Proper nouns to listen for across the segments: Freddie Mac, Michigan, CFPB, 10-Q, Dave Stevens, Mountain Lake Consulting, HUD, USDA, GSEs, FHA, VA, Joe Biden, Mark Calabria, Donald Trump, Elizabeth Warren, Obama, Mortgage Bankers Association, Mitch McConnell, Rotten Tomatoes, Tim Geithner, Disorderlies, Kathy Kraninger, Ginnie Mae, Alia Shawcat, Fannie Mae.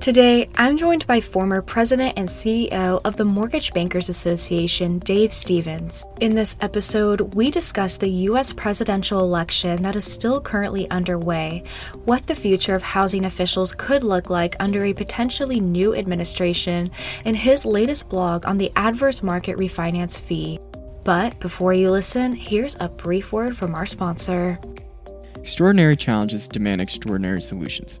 Today, I'm joined by former president and CEO of the Mortgage Bankers Association, Dave Stevens. In this episode, we discuss the U.S. presidential election that is still currently underway, what the future of housing officials could look like under a potentially new administration, and his latest blog on the adverse market refinance fee. But before you listen, here's a brief word from our sponsor. Extraordinary challenges demand extraordinary solutions.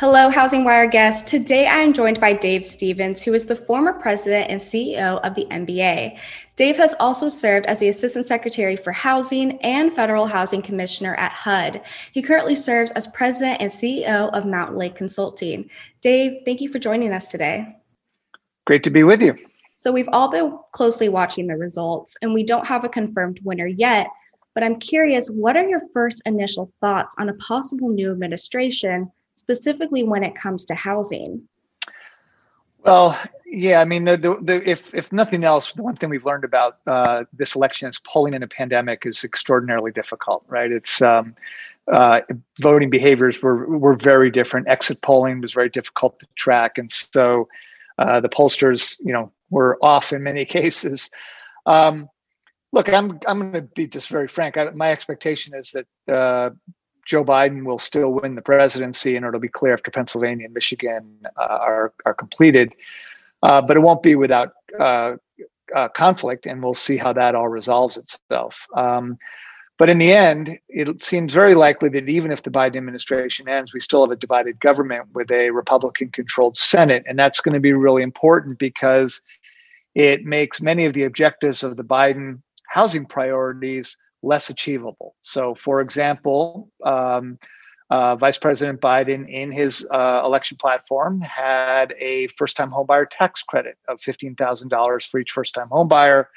Hello, Housing Wire guests. Today, I am joined by Dave Stevens, who is the former president and CEO of the MBA. Dave has also served as the Assistant Secretary for Housing and Federal Housing Commissioner at HUD. He currently serves as president and CEO of Mountain Lake Consulting. Dave, thank you for joining us today. Great to be with you. So we've all been closely watching the results, and we don't have a confirmed winner yet, but I'm curious, what are your first initial thoughts on a possible new administration, specifically when it comes to housing? Well, yeah, I mean, if nothing else, the one thing we've learned about this election is polling in a pandemic is extraordinarily difficult, right? It's voting behaviors were very different. Exit polling was very difficult to track, and so the pollsters, were off in many cases. Look, I'm going to be just very frank. My expectation is that Joe Biden will still win the presidency, and it'll be clear after Pennsylvania and Michigan are completed. But it won't be without conflict, and we'll see how that all resolves itself. But in the end, it seems very likely that even if the Biden administration ends, we still have a divided government with a Republican-controlled Senate, and that's going to be really important because it makes many of the objectives of the Biden housing priorities less achievable. So, for example, Vice President Biden in his election platform had a first-time homebuyer tax credit of $15,000 for each first-time homebuyer,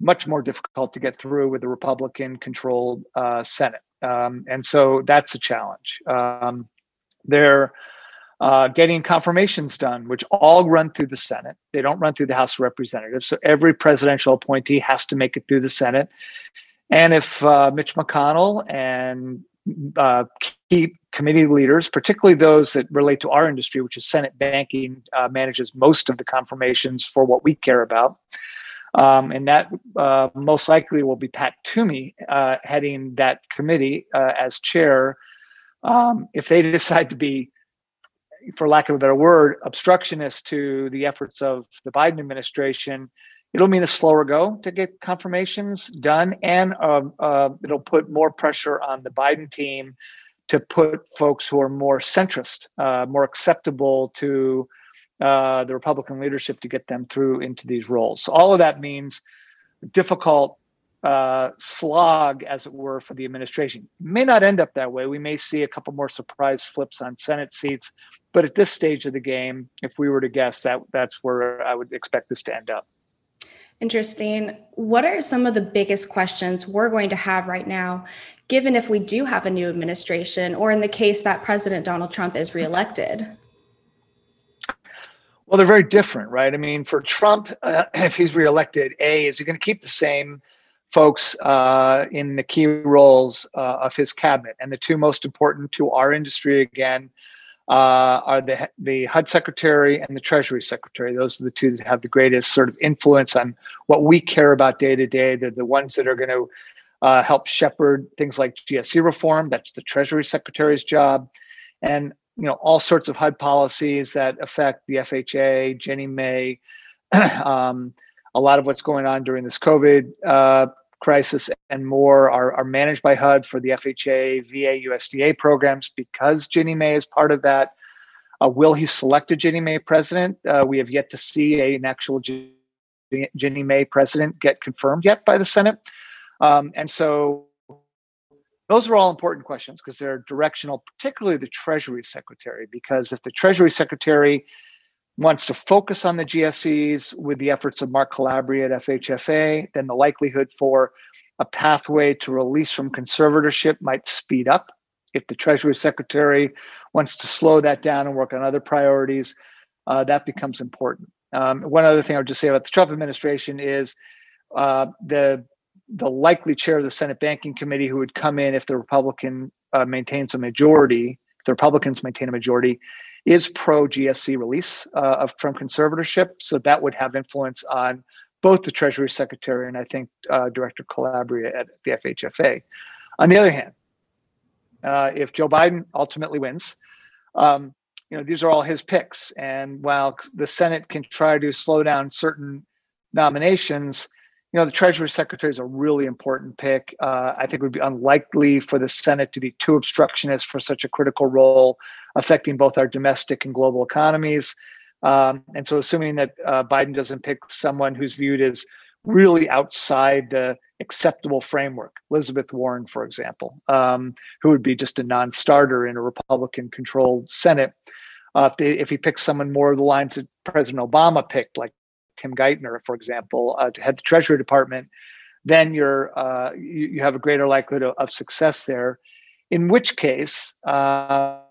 much more difficult to get through with the Republican-controlled Senate. And so that's a challenge. They're getting confirmations done, which all run through the Senate. They don't run through the House of Representatives. So every presidential appointee has to make it through the Senate. And if Mitch McConnell and key committee leaders, particularly those that relate to our industry, which is Senate banking, manages most of the confirmations for what we care about, and that most likely will be Pat Toomey heading that committee as chair, if they decide to be, for lack of a better word, obstructionist to the efforts of the Biden administration, it'll mean a slower go to get confirmations done, and it'll put more pressure on the Biden team to put folks who are more centrist, more acceptable to the Republican leadership to get them through into these roles. So all of that means a difficult slog, as it were, for the administration. It may not end up that way. We may see a couple more surprise flips on Senate seats, but at this stage of the game, if we were to guess, that's where I would expect this to end up. Interesting. What are some of the biggest questions we're going to have right now, given if we do have a new administration or in the case that President Donald Trump is reelected? Well, they're very different, right? I mean, for Trump, if he's reelected, is he going to keep the same folks in the key roles of his cabinet? And the two most important to our industry, again, are the HUD secretary and the Treasury secretary. Those are the two that have the greatest sort of influence on what we care about day to day. They're the ones that are going to help shepherd things like GSE reform. That's the Treasury secretary's job. And you know, all sorts of HUD policies that affect the FHA, Ginnie Mae, a lot of what's going on during this COVID crisis and more are managed by HUD for the FHA, VA, USDA programs because Ginnie Mae is part of that. Will he select a Ginnie Mae president? We have yet to see an actual Ginnie Mae president get confirmed yet by the Senate. And so those are all important questions because they're directional, particularly the Treasury Secretary, because if the Treasury Secretary wants to focus on the GSEs with the efforts of Mark Calabria at FHFA, then the likelihood for a pathway to release from conservatorship might speed up. If the Treasury Secretary wants to slow that down and work on other priorities, that becomes important. One other thing I would just say about the Trump administration is the likely chair of the Senate Banking Committee who would come in if the Republican maintains a majority, if the Republicans maintain a majority, is pro-GSE release of from conservatorship. So that would have influence on both the Treasury Secretary and I think Director Calabria at the FHFA. On the other hand, if Joe Biden ultimately wins, you know, these are all his picks. And while the Senate can try to slow down certain nominations, you know, the Treasury Secretary is a really important pick. I think it would be unlikely for the Senate to be too obstructionist for such a critical role affecting both our domestic and global economies. And so assuming that Biden doesn't pick someone who's viewed as really outside the acceptable framework, Elizabeth Warren, for example, who would be just a non-starter in a Republican-controlled Senate. If he picks someone more of the lines that President Obama picked, like Tim Geithner, for example, to head the Treasury Department, then you have a greater likelihood of success there. In which case, both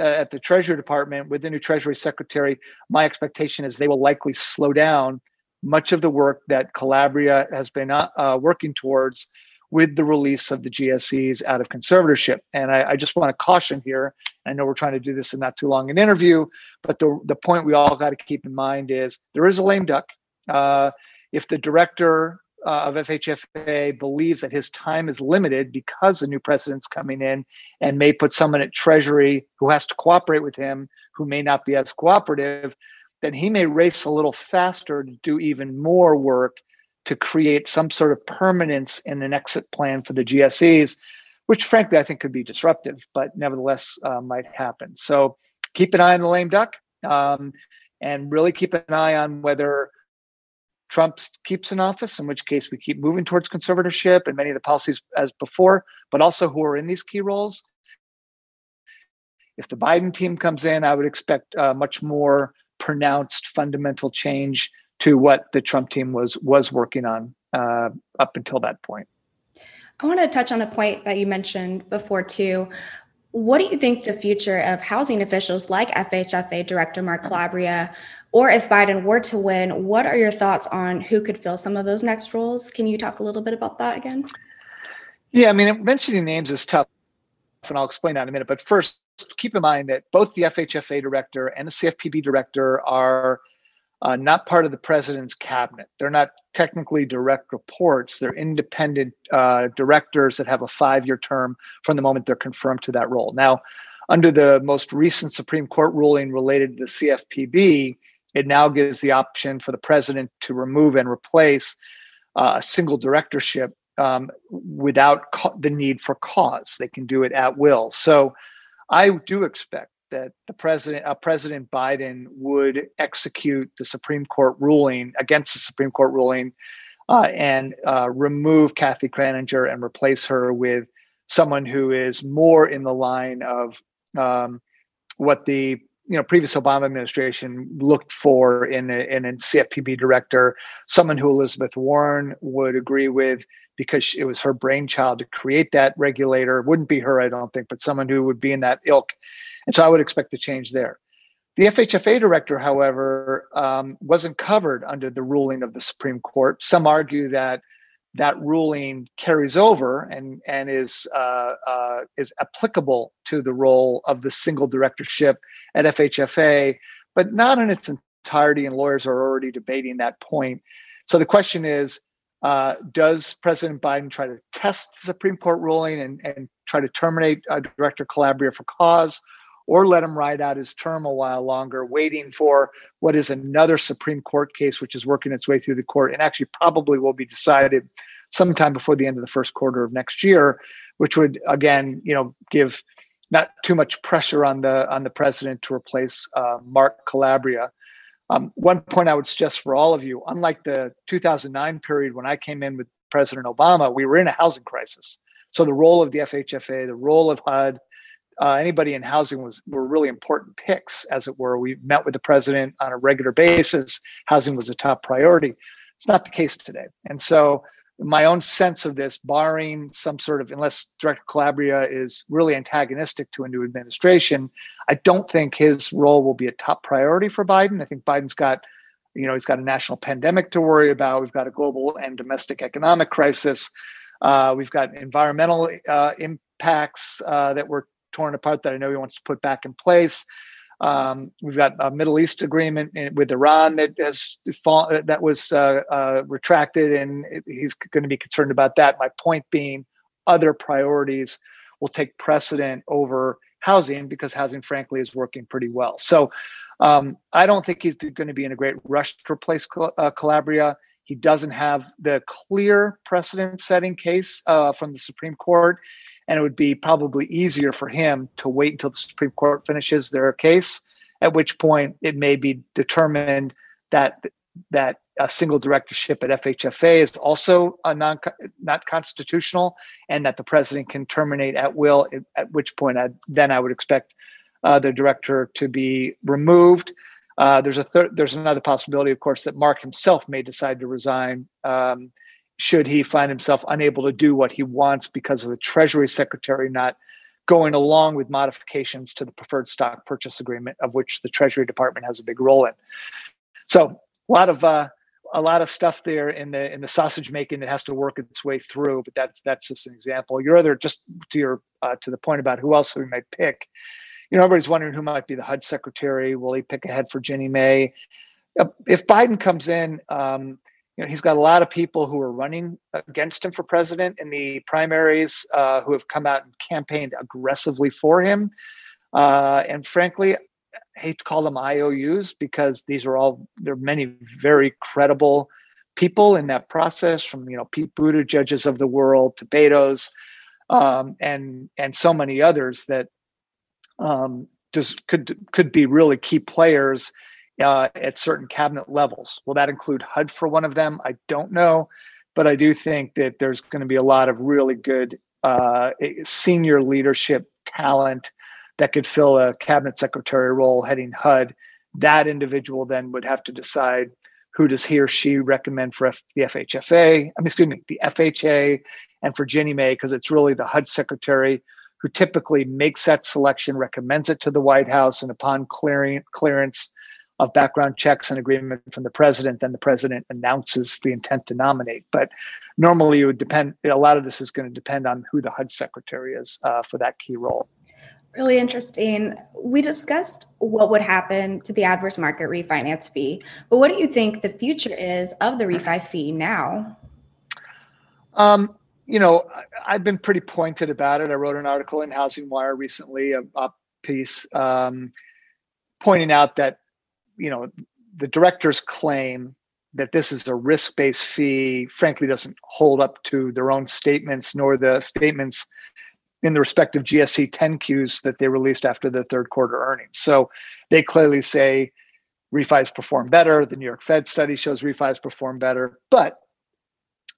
at the Treasury Department with the new Treasury Secretary, my expectation is they will likely slow down much of the work that Calabria has been working towards with the release of the GSEs out of conservatorship. And I just want to caution here, I know we're trying to do this in not too long an interview, but the point we all got to keep in mind is there is a lame duck. If the director of FHFA believes that his time is limited because the new president's coming in and may put someone at Treasury who has to cooperate with him, who may not be as cooperative, then he may race a little faster to do even more work to create some sort of permanence in an exit plan for the GSEs, which frankly, I think could be disruptive, but nevertheless might happen. So keep an eye on the lame duck and really keep an eye on whether Trump keeps in office, in which case we keep moving towards conservatorship and many of the policies as before, but also who are in these key roles. If the Biden team comes in, I would expect much more pronounced fundamental change to what the Trump team was working on up until that point. I want to touch on a point that you mentioned before too. What do you think the future of housing officials like FHFA Director Mark Calabria, or if Biden were to win, what are your thoughts on who could fill some of those next roles? Can you talk a little bit about that again? Yeah, I mean, mentioning names is tough, and I'll explain that in a minute. But first, keep in mind that both the FHFA Director and the CFPB Director are not part of the president's cabinet. They're not technically direct reports. They're independent directors that have a 5-year term from the moment they're confirmed to that role. Now, under the most recent Supreme Court ruling related to the CFPB, it now gives the option for the president to remove and replace a single directorship without the need for cause. They can do it at will. So I do expect that the President Biden would execute the Supreme Court ruling against the Supreme Court ruling and remove Kathy Kraninger and replace her with someone who is more in the line of what the previous Obama administration looked for in a CFPB director, someone who Elizabeth Warren would agree with because it was her brainchild to create that regulator. It wouldn't be her, I don't think, but someone who would be in that ilk. And so I would expect the change there. The FHFA director, however, wasn't covered under the ruling of the Supreme Court. Some argue that that ruling carries over and is applicable to the role of the single directorship at FHFA, but not in its entirety, and lawyers are already debating that point. So the question is, Does President Biden try to test the Supreme Court ruling and try to terminate Director Calabria for cause, or let him ride out his term a while longer, waiting for what is another Supreme Court case, which is working its way through the court and actually probably will be decided sometime before the end of the first quarter of next year, which would, again, give not too much pressure on the president to replace Mark Calabria. One point I would suggest for all of you, unlike the 2009 period when I came in with President Obama, we were in a housing crisis. So the role of the FHFA, the role of HUD, anybody in housing were really important picks, as it were. We met with the president on a regular basis. Housing was a top priority. It's not the case today. And so my own sense of this, barring some sort of, unless Director Calabria is really antagonistic to a new administration, I don't think his role will be a top priority for Biden. I think Biden's got, he's got a national pandemic to worry about. We've got a global and domestic economic crisis. We've got environmental impacts that we're torn apart that I know he wants to put back in place. We've got a Middle East agreement with Iran that was retracted, and he's going to be concerned about that. My point being, other priorities will take precedent over housing because housing, frankly, is working pretty well. So I don't think he's going to be in a great rush to replace Calabria. He doesn't have the clear precedent-setting case from the Supreme Court, and it would be probably easier for him to wait until the Supreme Court finishes their case, at which point it may be determined that a single directorship at FHFA is also not constitutional, and that the president can terminate at will, at which point I would expect the director to be removed. There's another possibility, of course, that Mark himself may decide to resign should he find himself unable to do what he wants because of the Treasury Secretary not going along with modifications to the preferred stock purchase agreement, of which the Treasury Department has a big role in. So a lot of stuff there in the sausage making that has to work its way through. But that's just an example. Your other, just to the point about who else we might pick. Everybody's wondering who might be the HUD secretary. Will he pick ahead for Ginnie Mae? If Biden comes in, he's got a lot of people who are running against him for president in the primaries, who have come out and campaigned aggressively for him. And frankly, I hate to call them IOUs, because there are many very credible people in that process, from Pete Buttigieg's of the world to Beto's, and so many others that just could be really key players at certain cabinet levels. Will that include HUD for one of them? I don't know, but I do think that there's going to be a lot of really good senior leadership talent that could fill a cabinet secretary role heading HUD. That individual then would have to decide who does he or she recommend for the FHA and for Ginnie Mae, because it's really the HUD secretary who typically makes that selection, recommends it to the White House, and upon clearance of background checks and agreement from the president, then the president announces the intent to nominate. But normally it would depend, a lot of this is going to depend on who the HUD secretary is for that key role. Really interesting. We discussed what would happen to the adverse market refinance fee, but what do you think the future is of the refi fee now? I've been pretty pointed about it. I wrote an article in Housing Wire recently, a piece pointing out that, the directors claim that this is a risk-based fee, frankly, doesn't hold up to their own statements, nor the statements in the respective GSE 10Qs that they released after the third quarter earnings. So they clearly say refis perform better. The New York Fed study shows refis perform better, but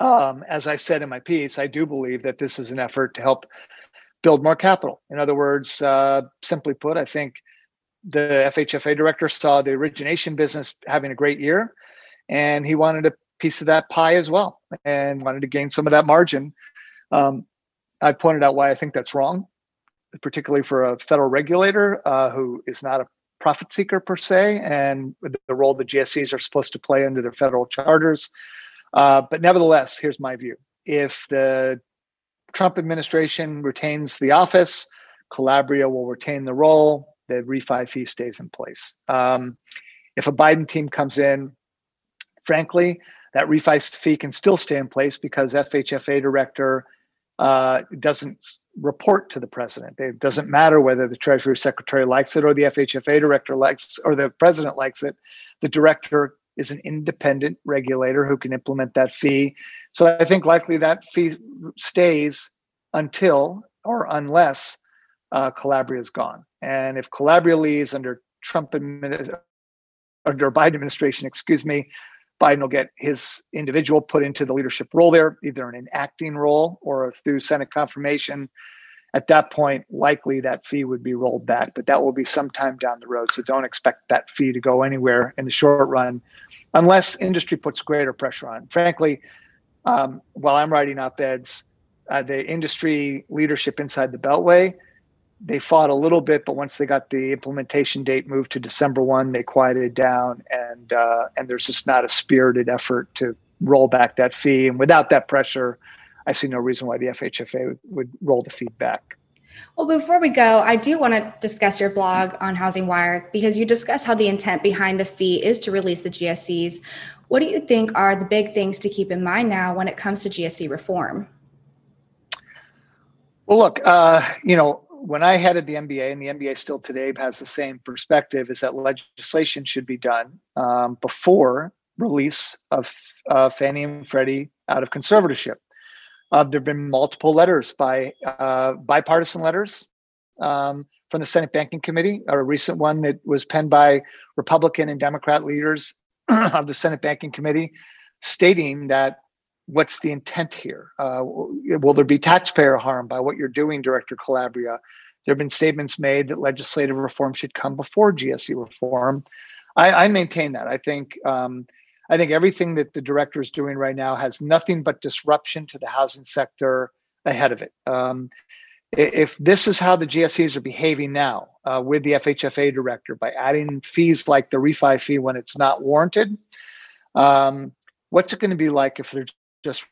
as I said in my piece, I do believe that this is an effort to help build more capital. In other words, simply put, I think the FHFA director saw the origination business having a great year, and he wanted a piece of that pie as well, and wanted to gain some of that margin. I pointed out why I think that's wrong, particularly for a federal regulator who is not a profit seeker per se, and the role the GSEs are supposed to play under their federal charters. But nevertheless, here's my view. If the Trump administration retains the office, Calabria will retain the role. The refi fee stays in place. If a Biden team comes in, frankly, that refi fee can still stay in place because FHFA director doesn't report to the president. It doesn't matter whether the Treasury Secretary likes it or the FHFA director likes or the president likes it. The director is an independent regulator who can implement that fee. So I think likely that fee stays until or unless Calabria is gone. And if Calabria leaves under Biden administration, Biden will get his individual put into the leadership role there, either in an acting role or through Senate confirmation. At that point, likely that fee would be rolled back, but that will be sometime down the road. So don't expect that fee to go anywhere in the short run, unless industry puts greater pressure on. Frankly, while I'm writing op-eds, the industry leadership inside the Beltway, they fought a little bit, but once they got the implementation date moved to December 1, they quieted down, and there's just not a spirited effort to roll back that fee. And without that pressure, I see no reason why the FHFA would roll the fee back. Well, before we go, I do want to discuss your blog on Housing Wire, because you discuss how the intent behind the fee is to release the GSEs. What do you think are the big things to keep in mind now when it comes to GSE reform? Well, look, when I headed the MBA, and the MBA still today has the same perspective, is that legislation should be done before release of Fannie and Freddie out of conservatorship. There have been multiple letters, bipartisan letters from the Senate Banking Committee, a recent one that was penned by Republican and Democrat leaders of the Senate Banking Committee, stating that what's the intent here? Will there be taxpayer harm by what you're doing, Director Calabria? There have been statements made that legislative reform should come before GSE reform. I maintain that. I think everything that the director is doing right now has nothing but disruption to the housing sector ahead of it. If this is how the GSEs are behaving now with the FHFA director, by adding fees like the refi fee when it's not warranted, what's it going to be like if they're just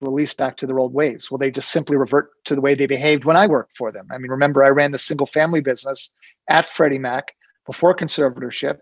released back to their old ways? Will they just simply revert to the way they behaved when I worked for them? I mean, remember, I ran the single family business at Freddie Mac before conservatorship.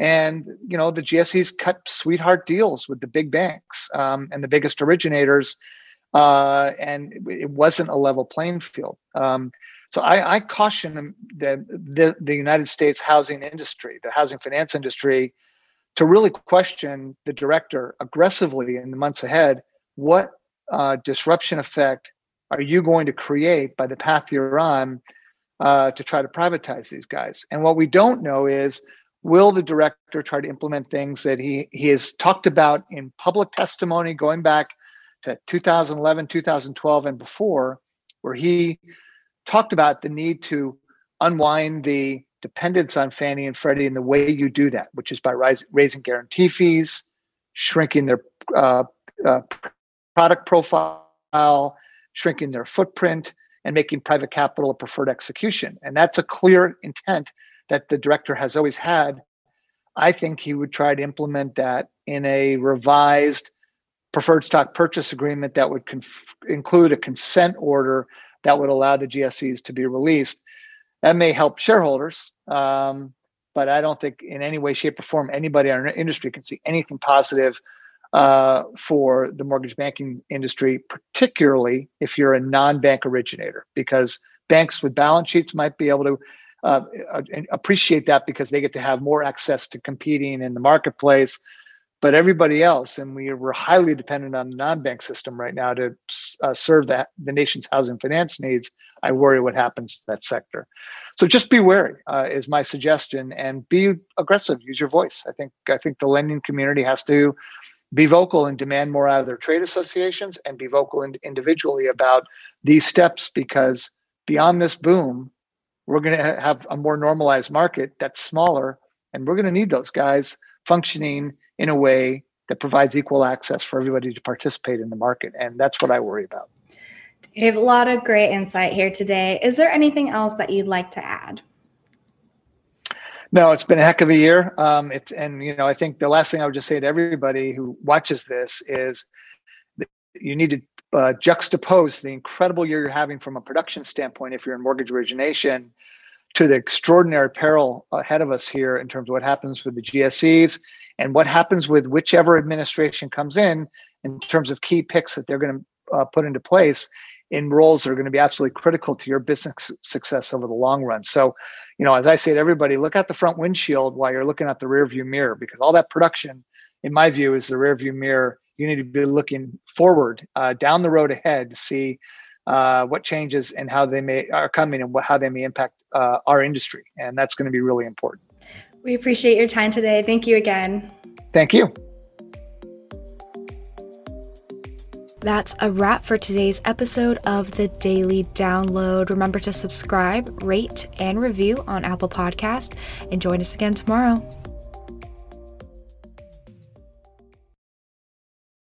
And, the GSEs cut sweetheart deals with the big banks and the biggest originators. And it wasn't a level playing field. So I caution the United States housing industry, the housing finance industry, to really question the director aggressively in the months ahead. What disruption effect are you going to create by the path you're on to try to privatize these guys? And what we don't know is, will the director try to implement things that he has talked about in public testimony going back to 2011, 2012, and before, where he talked about the need to unwind the dependence on Fannie and Freddie, and the way you do that, which is by raising guarantee fees, shrinking their product profile, shrinking their footprint, and making private capital a preferred execution. And that's a clear intent that the director has always had. I think he would try to implement that in a revised preferred stock purchase agreement that would include a consent order that would allow the GSEs to be released. That may help shareholders, but I don't think in any way, shape, or form anybody in our industry can see anything positive for the mortgage banking industry, particularly if you're a non-bank originator, because banks with balance sheets might be able to appreciate that because they get to have more access to competing in the marketplace. But everybody else, and we're highly dependent on the non-bank system right now to serve the nation's housing finance needs. I worry what happens to that sector. So just be wary is my suggestion, and be aggressive. Use your voice. I think the lending community has to be vocal and demand more out of their trade associations, and be vocal individually about these steps, because beyond this boom, we're going to have a more normalized market that's smaller, and we're going to need those guys functioning in a way that provides equal access for everybody to participate in the market. And that's what I worry about. Dave, a lot of great insight here today. Is there anything else that you'd like to add? No, it's been a heck of a year. I think the last thing I would just say to everybody who watches this is that you need to juxtapose the incredible year you're having from a production standpoint if you're in mortgage origination to the extraordinary peril ahead of us here in terms of what happens with the GSEs and what happens with whichever administration comes in terms of key picks that they're going to put into place in roles that are going to be absolutely critical to your business success over the long run. So, you know, as I say to everybody, look out the front windshield while you're looking out the rearview mirror, because all that production, in my view, is the rearview mirror. You need to be looking forward down the road ahead to see what changes and how they are coming and how they may impact our industry. And that's going to be really important. We appreciate your time today. Thank you again. Thank you. That's a wrap for today's episode of The Daily Download. Remember to subscribe, rate, and review on Apple Podcasts, and join us again tomorrow.